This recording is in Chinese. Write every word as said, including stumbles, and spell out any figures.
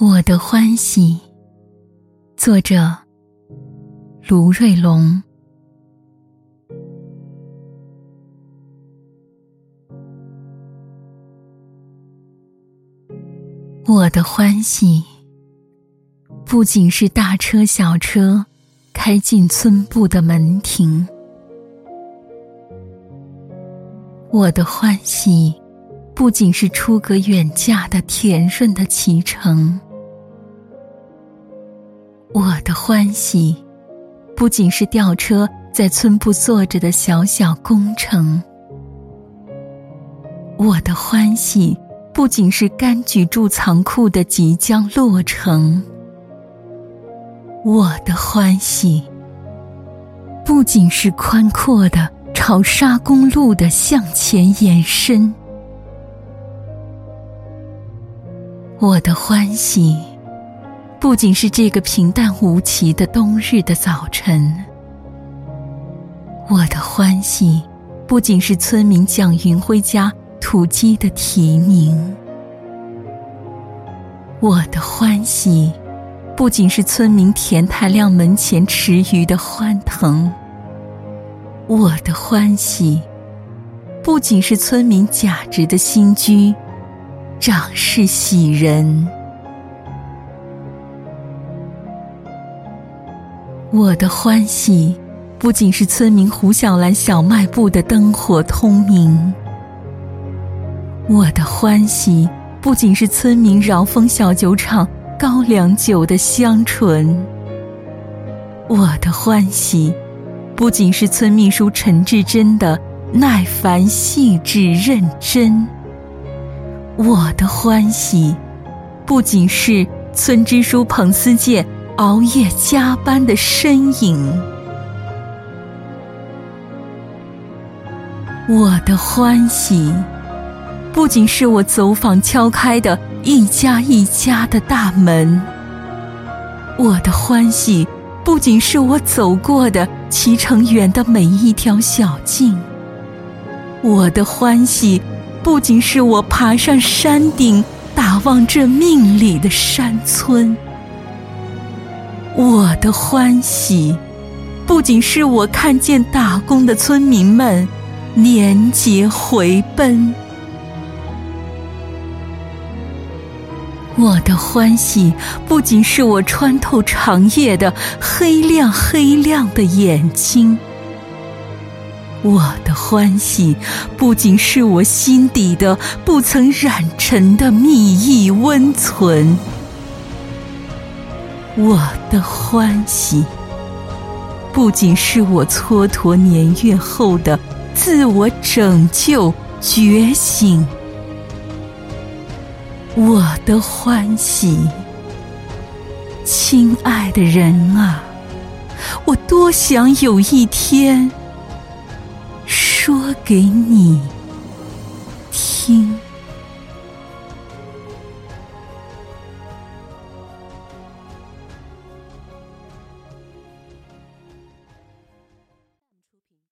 我的欢喜，作者卢瑞龙。我的欢喜，不仅是大车小车开进村部的门庭，我的欢喜，不仅是出阁远嫁的甜润的启程。我的欢喜，不仅是吊车在村部坐着的小小工程。我的欢喜，不仅是柑橘贮藏库的即将落成。我的欢喜，不仅是宽阔的朝沙公路的向前延伸。我的欢喜，不仅是这个平淡无奇的冬日的早晨。我的欢喜，不仅是村民蒋云辉家土鸡的啼鸣。我的欢喜，不仅是村民田太亮门前池鱼的欢腾。我的欢喜，不仅是村民贾植的新居长势喜人。我的欢喜，不仅是村民胡小兰小卖部的灯火通明。我的欢喜，不仅是村民饶峰小酒厂高粱酒的香醇。我的欢喜，不仅是村秘书陈志珍的耐烦细致认真。我的欢喜，不仅是村支书彭思介熬夜加班的身影。我的欢喜，不仅是我走访敲开的一家一家的大门。我的欢喜，不仅是我走过的脐橙园的每一条小径。我的欢喜，不仅是我爬上山顶打望这命里的山村。我的欢喜，不仅是我看见打工的村民们年节回奔。我的欢喜，不仅是我穿透长夜的黑亮黑亮的眼睛。我的欢喜，不仅是我心底的不曾染尘的蜜意温存。我的欢喜，不仅是我蹉跎年月后的自我拯救觉醒。我的欢喜，亲爱的人啊，我多想有一天说给你听。